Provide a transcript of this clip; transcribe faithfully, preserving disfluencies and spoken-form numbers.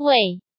魏